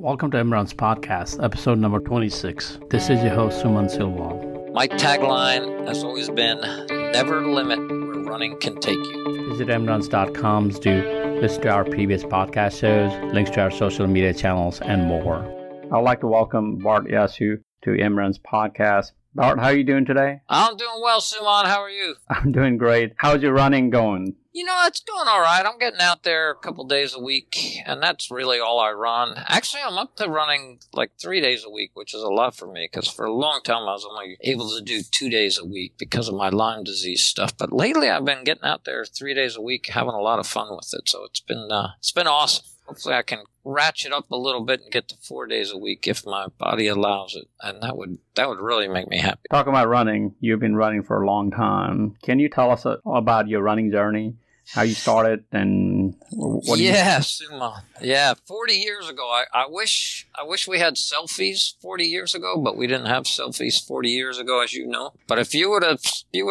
Welcome to Emruns Podcast, episode number 26. This is your host, Suman Silwal. My tagline has always been, never limit where running can take you. Visit emruns.com to listen to our previous podcast shows, links to our social media channels, and more. I'd like to welcome Bart Yasso to Emruns Podcast. Bart, how are you doing today? I'm doing well, Suman. How are you? I'm doing great. How's your running going? You know, it's going all right. I'm getting out there a couple days a week, and that's really all I run. Actually, I'm up to running like 3 days a week, which is a lot for me, because for a long time I was only able to do 2 days a week because of my Lyme disease stuff. But lately I've been getting out there 3 days a week, having a lot of fun with it. So it's been awesome. Hopefully I can ratchet up a little bit and get to 4 days a week if my body allows it. And that would really make me happy. Talking about running, you've been running for a long time. Can you tell us about your running journey, how you started, and what Suman. Yeah, 40 years ago. I wish we had selfies 40 years ago, but we didn't have selfies 40 years ago, as you know. But if you would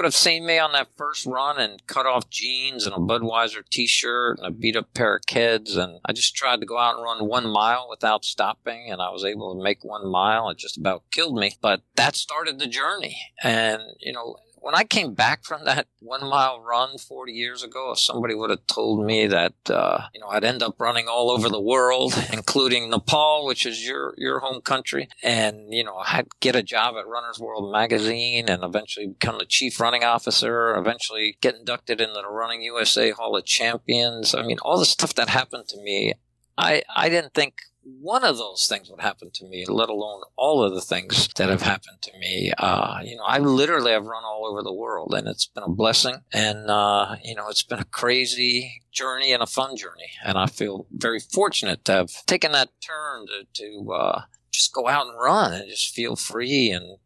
have seen me on that first run and cut off jeans and a Budweiser t-shirt and a beat up pair of kids, and I just tried to go out and run 1 mile without stopping, and I was able to make 1 mile. It just about killed me. But that started the journey. And, you know, when I came back from that 1 mile run 40 years ago, if somebody would have told me that, I'd end up running all over the world, including Nepal, which is your home country. And, you know, I'd get a job at Runner's World magazine and eventually become the chief running officer, eventually get inducted into the Running USA Hall of Champions. I mean, all the stuff that happened to me, I didn't think one of those things would happen to me, let alone all of the things that have happened to me. I literally have run all over the world, and it's been a blessing. And, it's been a crazy journey and a fun journey. And I feel very fortunate to have taken that turn to just go out and run and just feel free and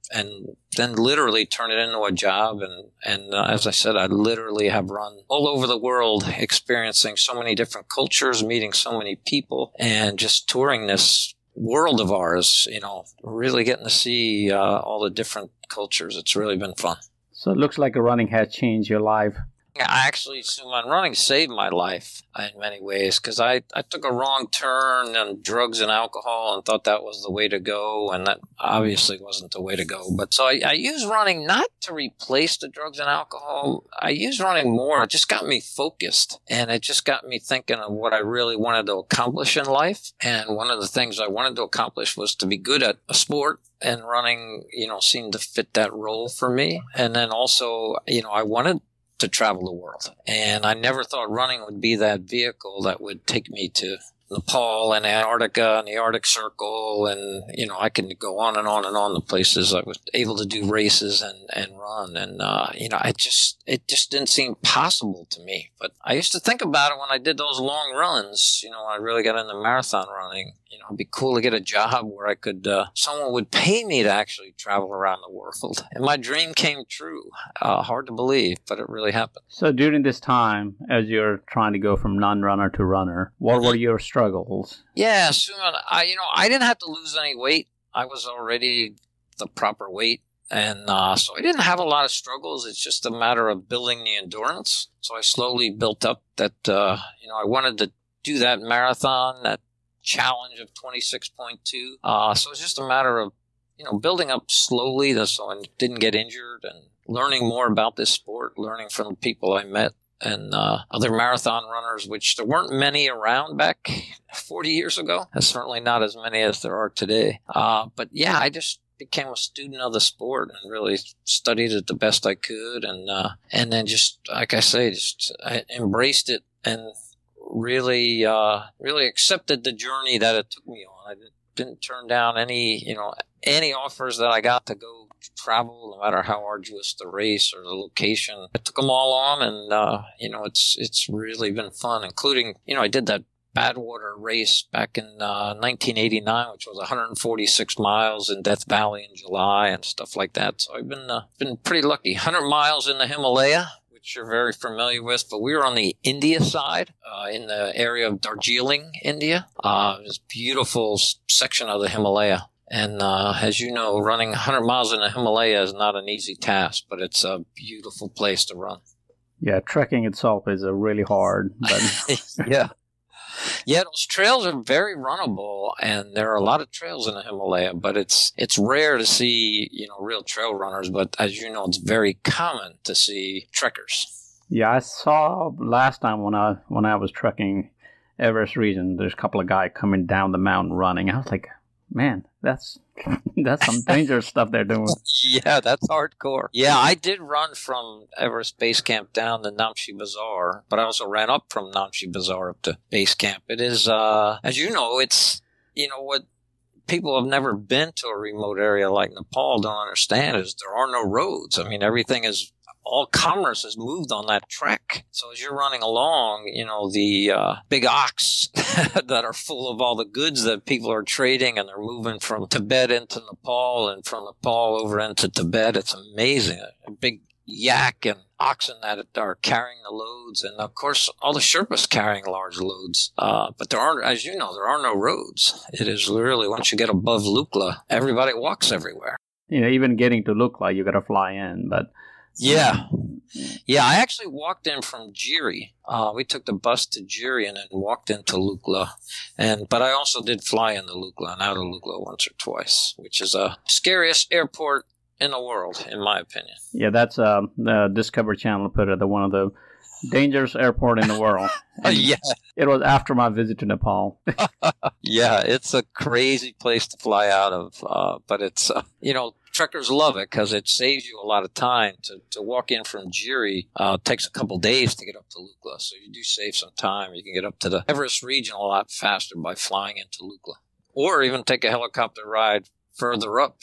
then literally turn it into a job. And as I said, I literally have run all over the world, experiencing so many different cultures, meeting so many people, and just touring this world of ours, you know, really getting to see all the different cultures. It's really been fun. So it looks like running has changed your life. I actually, Suman, running saved my life in many ways, because I took a wrong turn on drugs and alcohol and thought that was the way to go, and that obviously wasn't the way to go. But so I use running not to replace the drugs and alcohol. I use running more. It just got me focused, and it just got me thinking of what I really wanted to accomplish in life. And one of the things I wanted to accomplish was to be good at a sport. And running, you know, seemed to fit that role for me. And then also, you know, I wanted to travel the world. And I never thought running would be that vehicle that would take me to Nepal and Antarctica and the Arctic Circle. And, you know, I can go on and on and on the places I was able to do races and run. And, it just didn't seem possible to me. But I used to think about it when I did those long runs, you know, when I really got into marathon running. You know, it'd be cool to get a job where I could, someone would pay me to actually travel around the world. And my dream came true. Hard to believe, but it really happened. So during this time, as you're trying to go from non-runner to runner, what were your struggles? Yeah, Suman, I didn't have to lose any weight. I was already the proper weight. And so I didn't have a lot of struggles. It's just a matter of building the endurance. So I slowly built up that, I wanted to do that marathon, that challenge of 26.2. So it's just a matter of, you know, building up slowly so I didn't get injured and learning more about this sport, learning from people I met and other marathon runners, which there weren't many around back 40 years ago. There's certainly not as many as there are today. But yeah, I just became a student of the sport and really studied it the best I could. And then just, like I say, I embraced it and really accepted the journey that it took me on. I didn't turn down any offers that I got to go travel, no matter how arduous the race or the location. I took them all on, and it's really been fun, including, you know, I did that Badwater race back in 1989, which was 146 miles in Death Valley in July and stuff like that. So I've been pretty lucky. 100 miles in the Himalaya, which you're very familiar with, but we were on the India side, in the area of Darjeeling, India. This beautiful section of the Himalaya. And as you know, running 100 miles in the Himalaya is not an easy task, but it's a beautiful place to run. Yeah, trekking itself is really hard. But yeah. Yeah, those trails are very runnable, and there are a lot of trails in the Himalaya, but it's rare to see, you know, real trail runners. But as you know, it's very common to see trekkers. Yeah, I saw last time when I was trekking Everest region, there's a couple of guys coming down the mountain running. I was like, man, that's some dangerous stuff they're doing. Yeah, that's hardcore. Yeah, I did run from Everest Base Camp down to Namche Bazaar, but I also ran up from Namche Bazaar up to base camp. It is, as you know, it's, you know, what people have never been to a remote area like Nepal don't understand is there are no roads. I mean, everything is, all commerce has moved on that trek. So as you're running along, you know, the big ox that are full of all the goods that people are trading, and they're moving from Tibet into Nepal and from Nepal over into Tibet. It's amazing. A big yak and oxen that are carrying the loads. And of course, all the Sherpas carrying large loads. But there aren't, as you know, there are no roads. It is literally, once you get above Lukla, everybody walks everywhere. You know, even getting to Lukla, you got to fly in, but... Yeah. I actually walked in from Jiri. We took the bus to Jiri and then walked into Lukla. But I also did fly into Lukla and out of Lukla once or twice, which is the scariest airport in the world, in my opinion. Yeah, that's Discovery Channel put it, one of the dangerous airport in the world. Yeah. It was after my visit to Nepal. Yeah, it's a crazy place to fly out of. But it's, you know, trekkers love it because it saves you a lot of time. To walk in from Jiri takes a couple days to get up to Lukla. So you do save some time. You can get up to the Everest region a lot faster by flying into Lukla. Or even take a helicopter ride further up,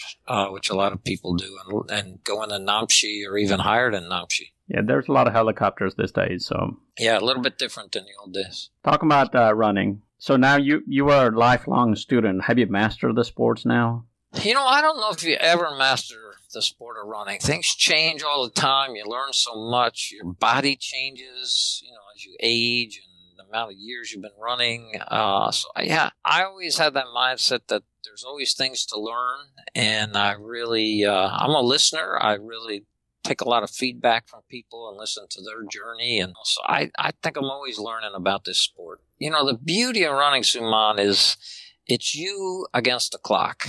which a lot of people do, and go into Namche or even higher than Namche. Yeah, there's a lot of helicopters these days, so... Yeah, a little bit different than the old days. Talking about running. So now you are a lifelong student. Have you mastered the sports now? You know, I don't know if you ever master the sport of running. Things change all the time. You learn so much. Your body changes, you know, as you age and the amount of years you've been running. I always had that mindset that there's always things to learn. And I really... I'm a listener. I really... take a lot of feedback from people and listen to their journey. And so I think I'm always learning about this sport. You know, the beauty of running, Suman, is it's you against the clock.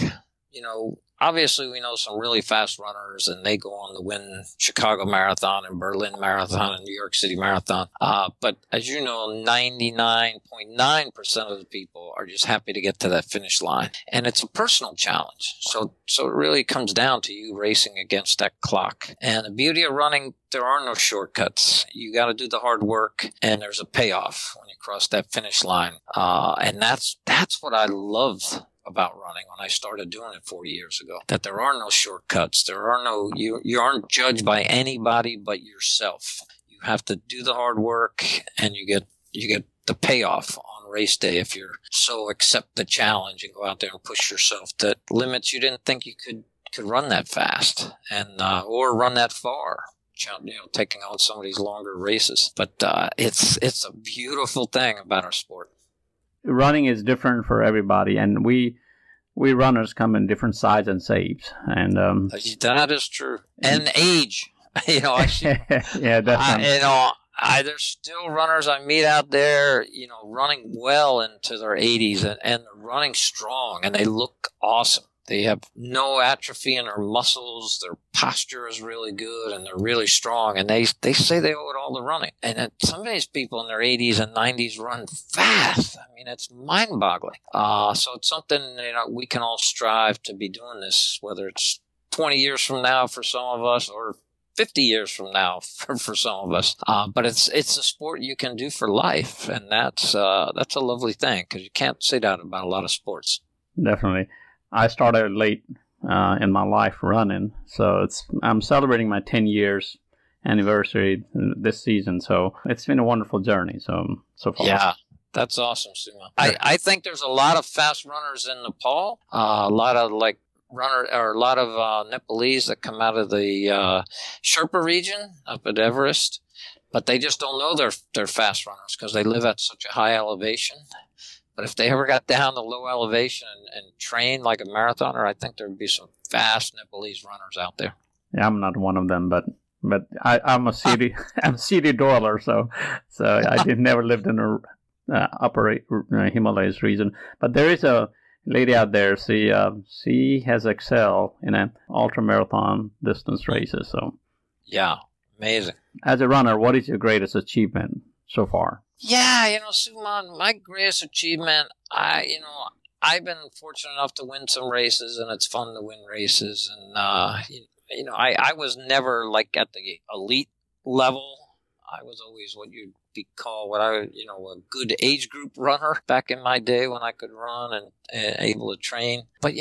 You know, obviously we know some really fast runners and they go on to win Chicago Marathon and Berlin Marathon and New York City Marathon. But as you know, 99.9% of the people are just happy to get to that finish line. And it's a personal challenge. So it really comes down to you racing against that clock. And the beauty of running, there are no shortcuts. You got to do the hard work, and there's a payoff when you cross that finish line. And that's what I love about running when I started doing it 40 years ago, that there are no shortcuts. There are no, you aren't judged by anybody but yourself. You have to do the hard work, and you get the payoff on race day if you're so accept the challenge and go out there and push yourself to limits you didn't think you could run that fast and or run that far. You know, taking on some of these longer races, but it's a beautiful thing about our sport. Running is different for everybody, and we runners come in different sizes and shapes, and that is true. And age, you know. Yeah, definitely. You know, there's still runners I meet out there, you know, running well into their 80s and running strong, and they look awesome. They have no atrophy in their muscles. Their posture is really good, and they're really strong. And they say they owe it all to running. And some of these people in their 80s and 90s run fast. I mean, it's mind-boggling. So it's something, you know, we can all strive to be doing this, whether it's 20 years from now for some of us or 50 years from now for some of us. But it's a sport you can do for life, and that's a lovely thing because you can't say that about a lot of sports. Definitely. I started late in my life running, so I'm celebrating my 10 years anniversary this season, so it's been a wonderful journey so far. Yeah, that's awesome, Suman. I think there's a lot of fast runners in Nepal, a lot of Nepalese that come out of the Sherpa region up at Everest, but they just don't know they're fast runners because they live at such a high elevation. But if they ever got down to low elevation and trained like a marathoner, I think there would be some fast Nepalese runners out there. Yeah, I'm not one of them, but I'm a city dweller, so I never lived in a upper Himalayas region. But there is a lady out there. She has excelled in an ultra marathon distance races. So, yeah, amazing. As a runner, what is your greatest achievement so far? Yeah, Suman, my greatest achievement, I've been fortunate enough to win some races, and it's fun to win races. And I was never like at the elite level. I was always what you'd call a good age group runner back in my day when I could run and able to train. But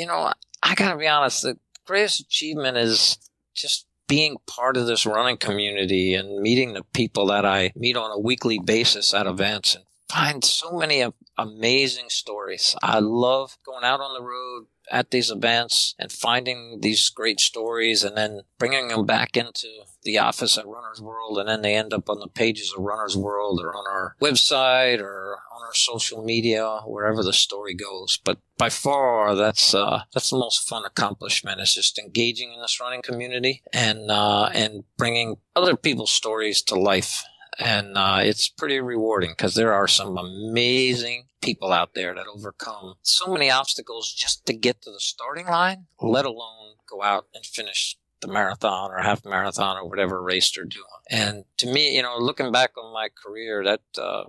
I gotta be honest, the greatest achievement is just being part of this running community and meeting the people that I meet on a weekly basis at events and find so many amazing stories. I love going out on the road at these events and finding these great stories and then bringing them back into the office at Runner's World, and then they end up on the pages of Runner's World or on our website or on our social media, wherever the story goes. But by far, that's the most fun accomplishment, is just engaging in this running community and bringing other people's stories to life. And it's pretty rewarding because there are some amazing people out there that overcome so many obstacles just to get to the starting line, let alone go out and finish the marathon or half marathon or whatever race they're doing. And to me, looking back on my career, that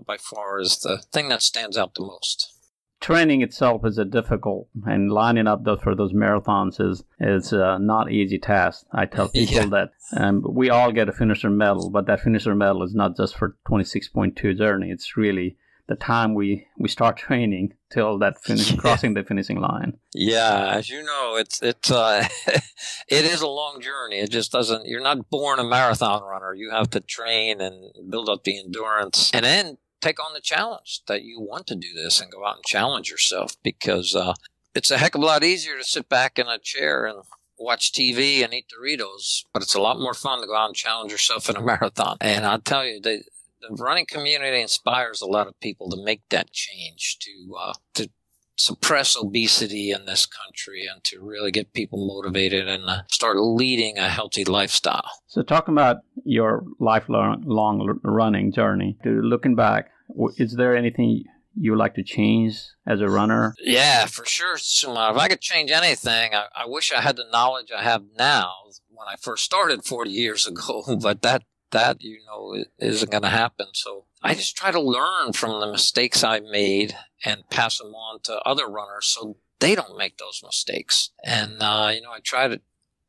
by far is the thing that stands out the most. Training itself is a difficult, and lining up for those marathons is not easy task. I tell people that we all get a finisher medal, but that finisher medal is not just for 26.2 journey. It's really the time we start training till that crossing the finishing line. Yeah, as you know, it's it is a long journey. It just doesn't. You're not born a marathon runner. You have to train and build up the endurance, and then take on the challenge that you want to do this and go out and challenge yourself, because it's a heck of a lot easier to sit back in a chair and watch TV and eat Doritos, but it's a lot more fun to go out and challenge yourself in a marathon. And I'll tell you, the running community inspires a lot of people to make that change, to suppress obesity in this country and to really get people motivated and start leading a healthy lifestyle. So talking about your lifelong running journey, looking back, is there anything you like to change as a runner? Yeah, for sure, Suman. If I could change anything, I wish I had the knowledge I have now when I first started 40 years ago, but that isn't going to happen. So I just try to learn from the mistakes I made and pass them on to other runners so they don't make those mistakes. And, I try to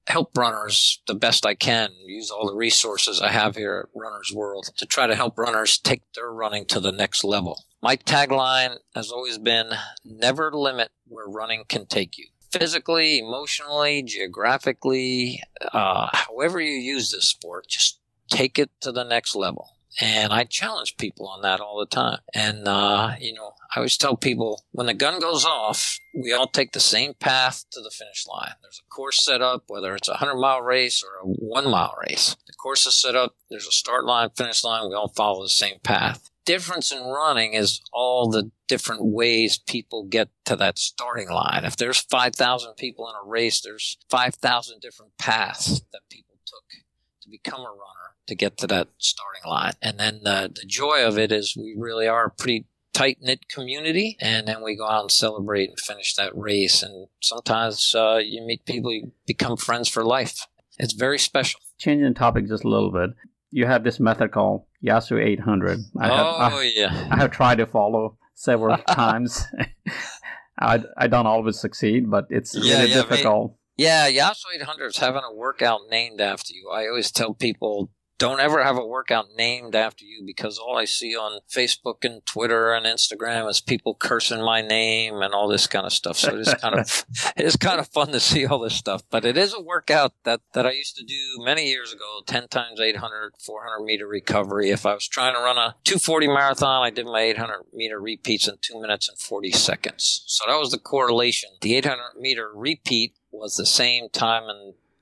help runners the best I can, use all the resources I have here at Runner's World to try to help runners take their running to the next level. My tagline has always been, never limit where running can take you. Physically, emotionally, geographically, however you use this sport, just take it to the next level. And I challenge people on that all the time. And, I always tell people, when the gun goes off, we all take the same path to the finish line. There's a course set up, whether it's a 100-mile race or a 1-mile race. The course is set up. There's a start line, finish line. We all follow the same path. Difference in running is all the different ways people get to that starting line. If there's 5,000 people in a race, there's 5,000 different paths that people took to become a runner, to get to that starting line. And then the joy of it is we really are a pretty tight-knit community, and then we go out and celebrate and finish that race. And sometimes you meet people, you become friends for life. It's very special. Changing topic just a little bit, you have this method called Yasso 800. I have tried to follow several times. I don't always succeed, but it's really difficult. Yasso 800 is having a workout named after you. I always tell people, don't ever have a workout named after you, because all I see on Facebook and Twitter and Instagram is people cursing my name and all this kind of stuff. So it is kind of fun to see all this stuff. But it is a workout that I used to do many years ago, 10 times 800, 400-meter recovery. If I was trying to run a 240 marathon, I did my 800-meter repeats in 2 minutes and 40 seconds. So that was the correlation. The 800-meter repeat was the same time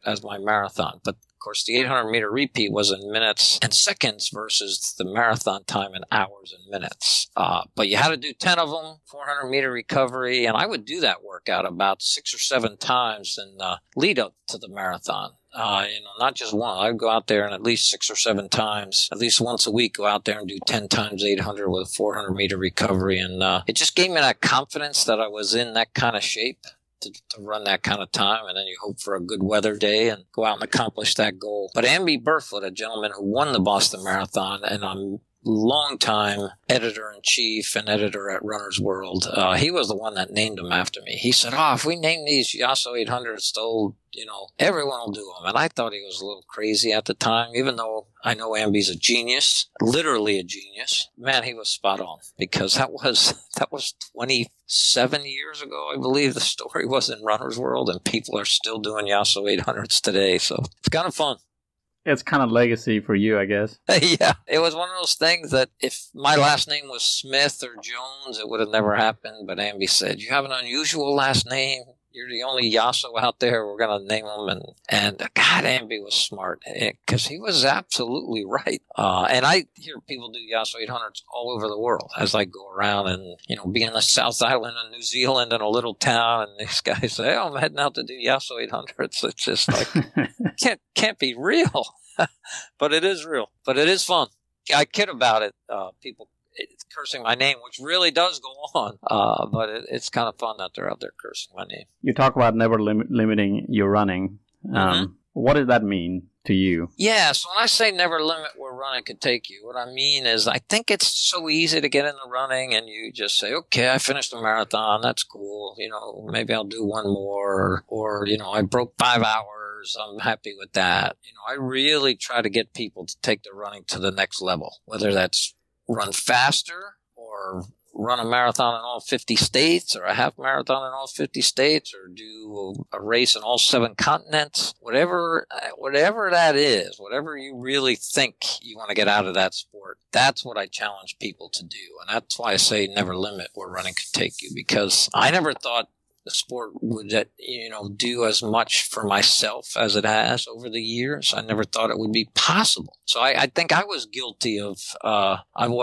as my marathon, but Of course, the 800-meter repeat was in minutes and seconds versus the marathon time in hours and minutes. But you had to do 10 of them, 400-meter recovery, and I would do that workout about 6 or 7 times in the lead-up to the marathon. Not just one. I would go out there and at least 6 or 7 times, at least once a week, go out there and do 10 times 800 with a 400-meter recovery. And it just gave me that confidence that I was in that kind of shape to run that kind of time. And then you hope for a good weather day and go out and accomplish that goal. But Ambie Burfoot, a gentleman who won the Boston Marathon, and I'm longtime editor-in-chief and editor at Runner's World. He was the one that named him after me. He said, if we name these Yasso 800s to old, everyone will do them. And I thought he was a little crazy at the time, even though I know Ambie's a genius, literally a genius. Man, he was spot on, because that was 27 years ago, I believe the story was in Runner's World, and people are still doing Yasso 800s today. So it's kind of fun. It's kind of legacy for you, I guess. Yeah. It was one of those things that if my last name was Smith or Jones, it would have never happened. But Ambie said, you have an unusual last name. You're the only Yasso out there. We're going to name him. And God, Ambie was smart, because he was absolutely right. And I hear people do Yasso 800s all over the world as I go around and, be in the South Island of New Zealand in a little town. And these guys say, I'm heading out to do Yasso 800s. It's just like, can't be real. But it is real. But it is fun. I kid about it. People cursing my name, which really does go on. But it's kind of fun that they're out there cursing my name. You talk about never limiting your running. What does that mean to you? Yeah, so when I say never limit where running could take you, what I mean is I think it's so easy to get into running and you just say, okay, I finished a marathon. That's cool. Maybe I'll do one more. Or, I broke 5 hours. I'm happy with that. I really try to get people to take their running to the next level, whether that's run faster or run a marathon in all 50 states or a half marathon in all 50 states or do a race in all 7 continents, whatever that is, whatever you really think you want to get out of that sport. That's what I challenge people to do. And that's why I say never limit where running could take you, because I never thought the sport would, do as much for myself as it has over the years. I never thought it would be possible. So I think I was guilty of, I know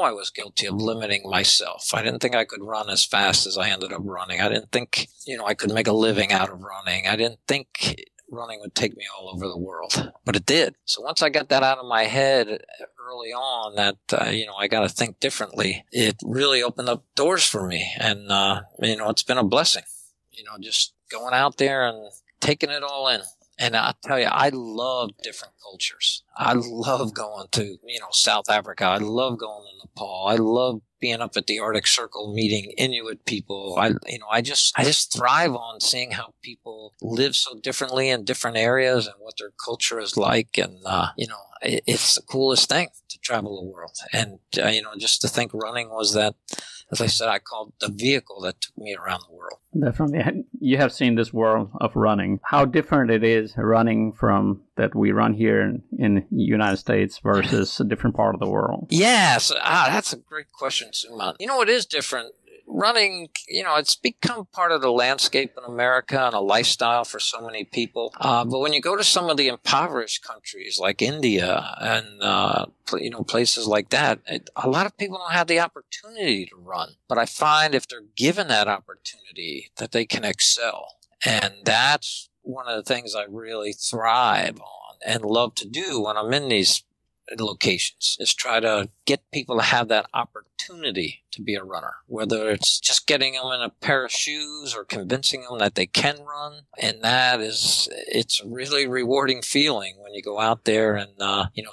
I was guilty of limiting myself. I didn't think I could run as fast as I ended up running. I didn't think, I could make a living out of running. I didn't think running would take me all over the world, but it did. So once I got that out of my head early on that, I got to think differently, it really opened up doors for me. And, it's been a blessing, just going out there and taking it all in. And I'll tell you, I love different cultures. I love going to, South Africa. I love going to Nepal. I love being up at the Arctic Circle meeting Inuit people. I just thrive on seeing how people live so differently in different areas and what their culture is like. And, it's the coolest thing to travel the world. And, just to think running was that, as I said, I called the vehicle that took me around the world. Definitely. You have seen this world of running, how different it is running from that we run here in United States versus a different part of the world. Yes. That's a great question, Suman. It is different. Running, it's become part of the landscape in America and a lifestyle for so many people. But when you go to some of the impoverished countries like India and, places like that, a lot of people don't have the opportunity to run. But I find if they're given that opportunity that they can excel. And that's one of the things I really thrive on and love to do when I'm in these locations, is try to get people to have that opportunity to be a runner, whether it's just getting them in a pair of shoes or convincing them that they can run. And it's a really rewarding feeling when you go out there and,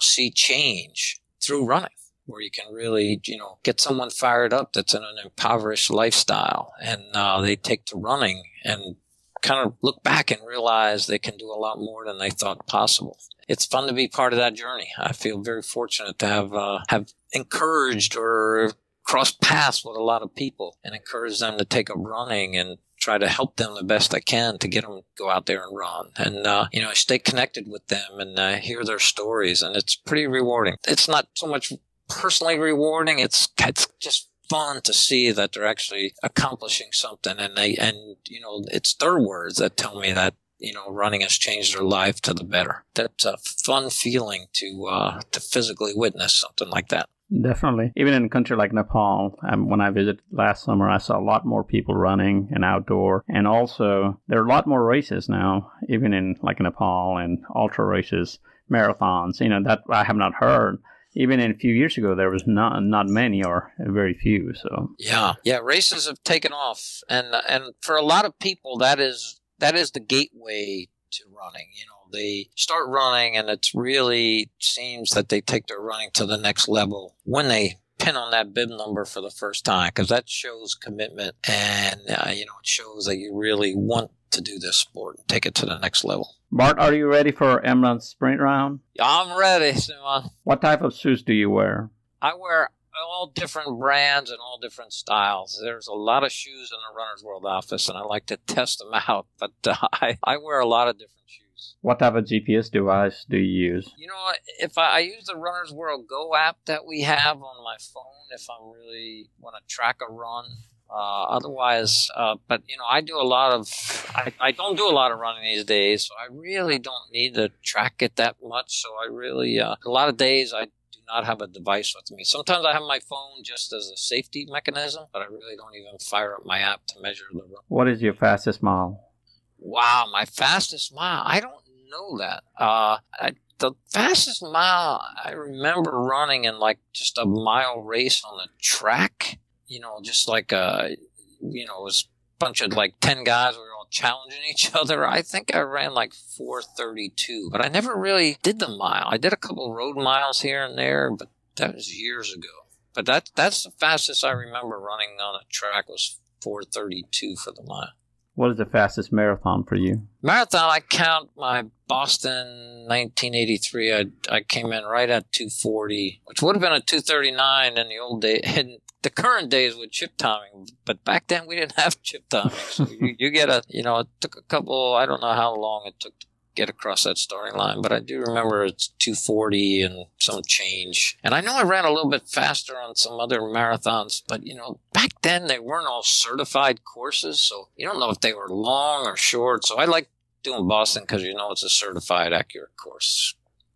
see change through running, where you can really, get someone fired up that's in an impoverished lifestyle and they take to running and kind of look back and realize they can do a lot more than they thought possible. It's fun to be part of that journey. I feel very fortunate to have encouraged or crossed paths with a lot of people and encourage them to take up running and try to help them the best I can to get them to go out there and run. And, I stay connected with them and hear their stories, and it's pretty rewarding. It's not so much personally rewarding. It's just fun to see that they're actually accomplishing something, and it's their words that tell me that you know, running has changed their life to the better. That's a fun feeling to physically witness something like that. Definitely. Even in a country like Nepal, when I visited last summer, I saw a lot more people running and outdoor. And also, there are a lot more races now, even in like Nepal and ultra races, marathons, you know, that I have not heard. Even in a few years ago, there was not many or very few. So yeah, races have taken off, and for a lot of people, that is the gateway to running. You know, they start running, and it really seems that they take their running to the next level when they pin on that bib number for the first time, because that shows commitment, and you know, it shows that you really want to do this sport and take it to the next level. Bart, are you ready for Emruns Sprint Round? I'm ready, Suman. What type of shoes do you wear? I wear all different brands and all different styles. There's a lot of shoes in the Runner's World office, and I like to test them out, but I wear a lot of different shoes. What type of GPS device do you use? You know, if I use the Runner's World Go app that we have on my phone if I really want to track a run. But you know, I don't do a lot of running these days, so I really don't need to track it that much. So I really, a lot of days I do not have a device with me. Sometimes I have my phone just as a safety mechanism, but I really don't even fire up my app to measure the run. What is your fastest mile? Wow, my fastest mile? I don't know that. The fastest mile I remember running in like just a mile race on the track. You know, just like, it was a bunch of like 10 guys. We were all challenging each other. I think I ran like 4:32, but I never really did the mile. I did a couple road miles here and there, but that was years ago. But that's the fastest I remember running on a track was 4:32 for the mile. What is the fastest marathon for you? Marathon, I count my Boston 1983. I came in right at 2:40, which would have been a 2:39 in the old day. The current days with chip timing, but back then we didn't have chip timing. So you get it took a couple, I don't know how long it took to get across that starting line, but I do remember it's 2:40 and some change. And I know I ran a little bit faster on some other marathons, but, you know, back then they weren't all certified courses, so you don't know if they were long or short. So I like doing Boston because, you know, it's a certified, accurate course.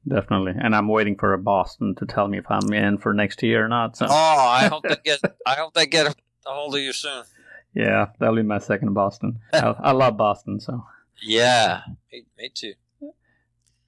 Definitely. And I'm waiting for a Boston to tell me if I'm in for next year or not. So. Oh, I hope they get a hold of you soon. Yeah, that'll be my second Boston. I love Boston, so. Yeah, me too.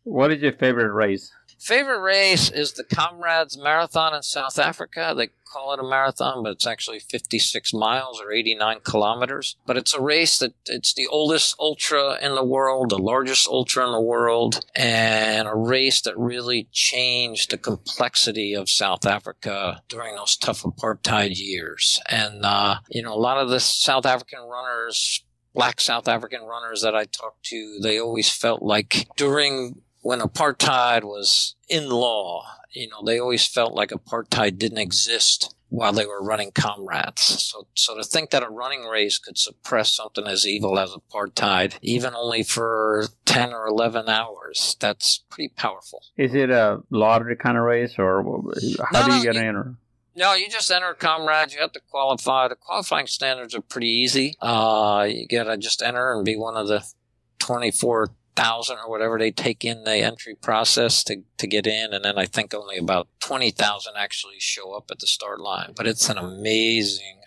What is your favorite race? Favorite race is the Comrades Marathon in South Africa. They call it a marathon, but it's actually 56 miles or 89 kilometers. But it's a race it's the oldest ultra in the world, the largest ultra in the world, and a race that really changed the complexity of South Africa during those tough apartheid years. And, you know, a lot of the South African runners, black South African runners that I talked to, they always felt like when apartheid was in law, you know, they always felt like apartheid didn't exist while they were running Comrades. So to think that a running race could suppress something as evil as apartheid, even only for 10 or 11 hours, that's pretty powerful. Is it a lottery kind of race, or how do you enter? No, you just enter Comrades. You have to qualify. The qualifying standards are pretty easy. You got to just enter and be one of the 24,000 or whatever they take in the entry process to get in, and then I think only about 20,000 actually show up at the start line. But it's an amazing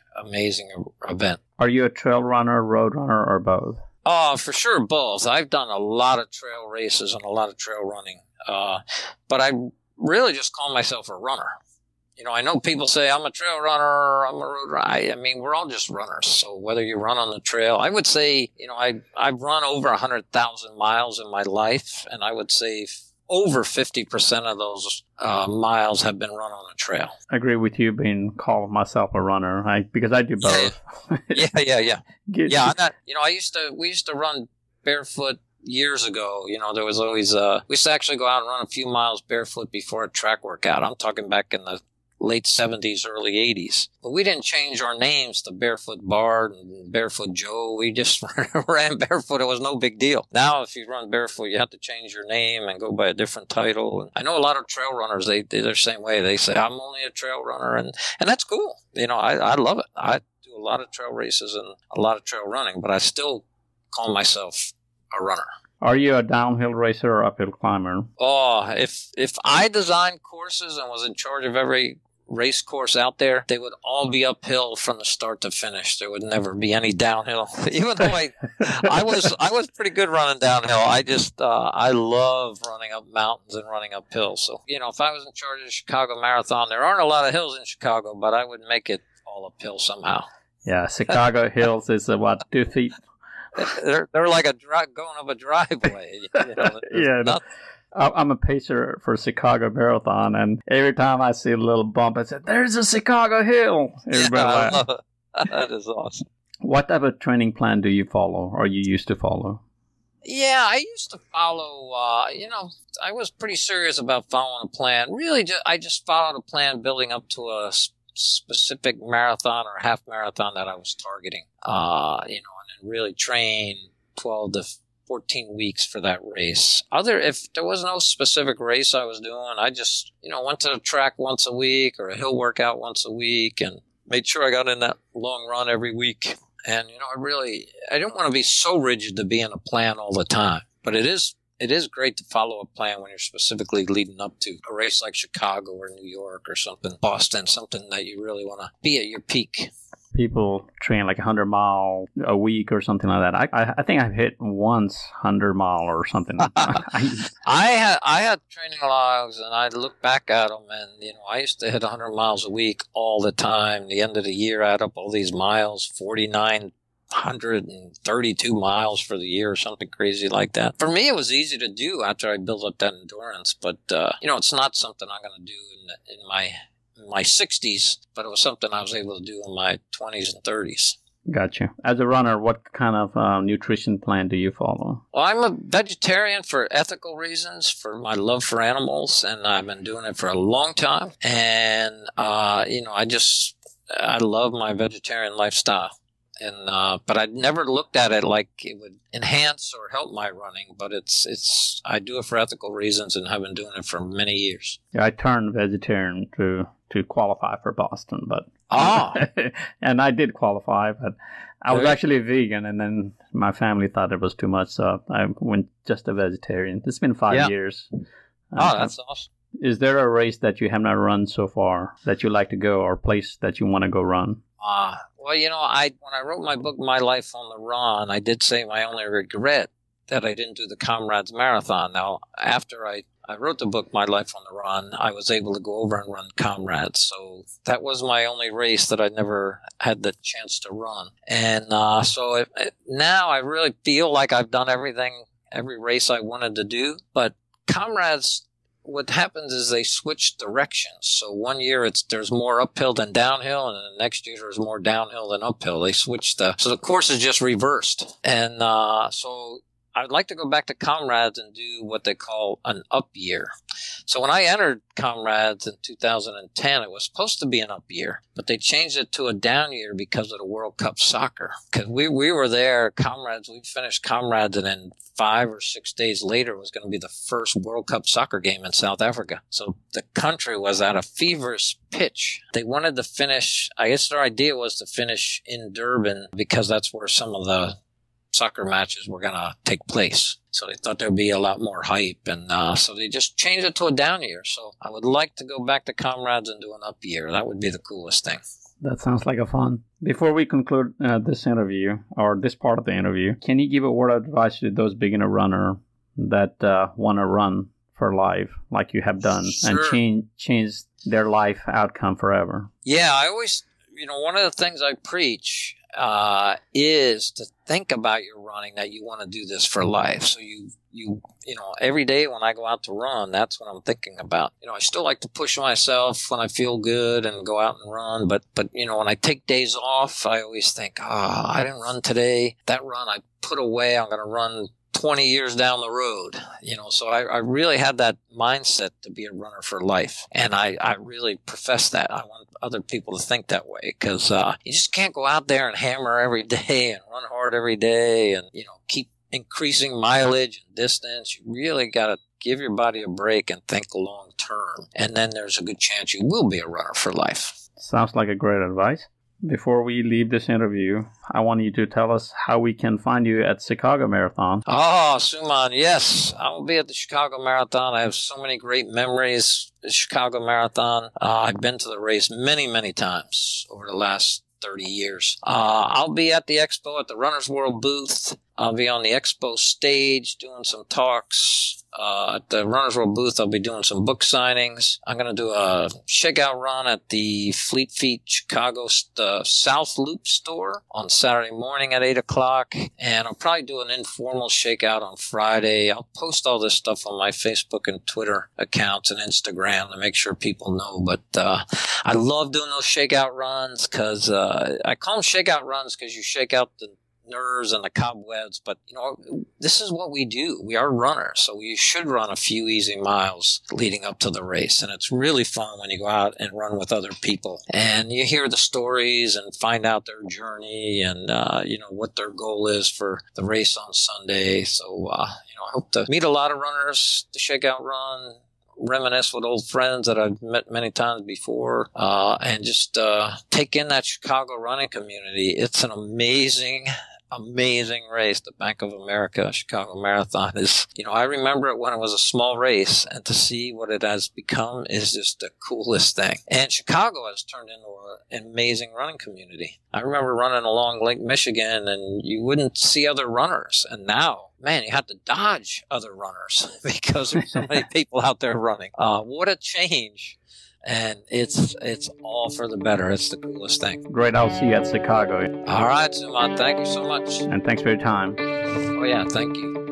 event. Are you a trail runner, road runner, or both? Oh, for sure both. I've done a lot of trail races and a lot of trail running, but I really just call myself a runner. You know, I know people say I'm a trail runner, I'm a road runner. I mean, we're all just runners. So whether you run on the trail, I would say, you know, I've run over 100,000 miles in my life, and I would say over 50% of those miles have been run on the trail. I agree with you being called myself a runner, because I do both. Yeah. We used to run barefoot. Years ago, you know, there was always we used to actually go out and run a few miles barefoot before a track workout. I'm talking back in the late 70s, early 80s. But we didn't change our names to Barefoot Bart and Barefoot Joe. We just ran barefoot. It was no big deal. Now, if you run barefoot, you have to change your name and go by a different title. And I know a lot of trail runners, they're the same way. They say, I'm only a trail runner. And that's cool. You know, I love it. I do a lot of trail races and a lot of trail running, but I still call myself a runner. Are you a downhill racer or uphill climber? Oh, if I designed courses and was in charge of every race course out there, they would all be uphill from the start to finish. There would never be any downhill. Even though I was pretty good running downhill. I just I love running up mountains and running up hills. So, you know, if I was in charge of the Chicago Marathon, there aren't a lot of hills in Chicago, but I would make it all uphill somehow. Yeah, Chicago hills is what, 2 feet? They're like a going up a driveway. You know, yeah. Nothing. I'm a pacer for Chicago Marathon, and every time I see a little bump, I say, there's a Chicago hill. Everybody yeah, laughs. That is awesome. What type of training plan do you follow, or you used to follow? Yeah, I used to follow, I was pretty serious about following a plan. Really, I just followed a plan building up to a specific marathon or half marathon that I was targeting, and then really train 12 to 14 weeks for that race. If there was no specific race I was doing, I just, went to the track once a week or a hill workout once a week and made sure I got in that long run every week. And, I didn't want to be so rigid to be in a plan all the time, but it is great to follow a plan when you're specifically leading up to a race like Chicago or New York or something, Boston, something that you really want to be at your peak. People train like 100 mile a week or something like that. I think I've hit once 100 mile or something. I had training logs and I look back at them and, I used to hit 100 miles a week all the time. The end of the year, I had up all these miles, 4,932 miles for the year or something crazy like that. For me, it was easy to do after I built up that endurance, but, it's not something I'm going to do in my 60s, but it was something I was able to do in my 20s and 30s. Gotcha. As a runner, what kind of nutrition plan do you follow? Well, I'm a vegetarian for ethical reasons, for my love for animals, and I've been doing it for a long time. And, I love my vegetarian lifestyle. And but I never looked at it like it would enhance or help my running. But it's I do it for ethical reasons and have been doing it for many years. Yeah, I turned vegetarian to qualify for Boston, but and I did qualify, but I was actually vegan, and then my family thought it was too much, so I went just a vegetarian. It's been 5 years. That's awesome. Is there a race that you have not run so far that you like to go, or place that you want to go run? When I wrote my book, My Life on the Run, I did say my only regret that I didn't do the Comrades Marathon. Now, after I wrote the book, My Life on the Run, I was able to go over and run Comrades. So that was my only race that I never had the chance to run. And now I really feel like I've done everything, every race I wanted to do. But Comrades, what happens is they switch directions. So one year there's more uphill than downhill, and then the next year there's more downhill than uphill. They switch so the course is just reversed. And so I'd like to go back to Comrades and do what they call an up year. So when I entered Comrades in 2010, it was supposed to be an up year, but they changed it to a down year because of the World Cup soccer. Because we were there, Comrades, we finished Comrades, and then 5 or 6 days later was going to be the first World Cup soccer game in South Africa. So the country was at a feverish pitch. They wanted to finish, I guess their idea was to finish in Durban because that's where some of the soccer matches were going to take place. So they thought there'd be a lot more hype. And so they just changed it to a down year. So I would like to go back to Comrades and do an up year. That would be the coolest thing. That sounds like a fun. Before we conclude this interview, or this part of the interview, can you give a word of advice to those beginner runner that want to run for life like you have done? Sure. And change their life outcome forever? Yeah, I always, one of the things I preach is to think about your running that you want to do this for life. So you every day when I go out to run, that's what I'm thinking about. I still like to push myself when I feel good and go out and run. But when I take days off, I always think, I didn't run today. That run I put away. I'm going to run 20 years down the road. So I really had that mindset to be a runner for life. And I really profess that. I want other people to think that way, because you just can't go out there and hammer every day and run hard every day and, keep increasing mileage and distance. You really got to give your body a break and think long term. And then there's a good chance you will be a runner for life. Sounds like a great advice. Before we leave this interview, I want you to tell us how we can find you at Chicago Marathon. Oh, Suman, yes. I will be at the Chicago Marathon. I have so many great memories. The Chicago Marathon, I've been to the race many, many times over the last 30 years. I'll be at the expo at the Runner's World booth. I'll be on the expo stage doing some talks. At the Runner's World booth, I'll be doing some book signings. I'm going to do a shakeout run at the Fleet Feet Chicago South Loop store on Saturday morning at 8 o'clock. And I'll probably do an informal shakeout on Friday. I'll post all this stuff on my Facebook and Twitter accounts and Instagram to make sure people know. But I love doing those shakeout runs because I call them shakeout runs because you shake out the nerves and the cobwebs, but you know, this is what we do. We are runners, so you should run a few easy miles leading up to the race, and it's really fun when you go out and run with other people and you hear the stories and find out their journey and you know, what their goal is for the race on Sunday. So you know, I hope to meet a lot of runners to shake out run, reminisce with old friends that I've met many times before, and just take in that Chicago running community. It's an amazing race. The Bank of America Chicago Marathon is, you know, I remember it when it was a small race, and to see what it has become is just the coolest thing. And Chicago has turned into an amazing running community. I remember running along Lake Michigan and you wouldn't see other runners. And now, man, you have to dodge other runners because there's so many people out there running. What a change. And it's all for the better. It's the coolest thing. Great. I'll see you at Chicago. All right, Suman. Thank you so much. And thanks for your time. Oh, yeah. Thank you.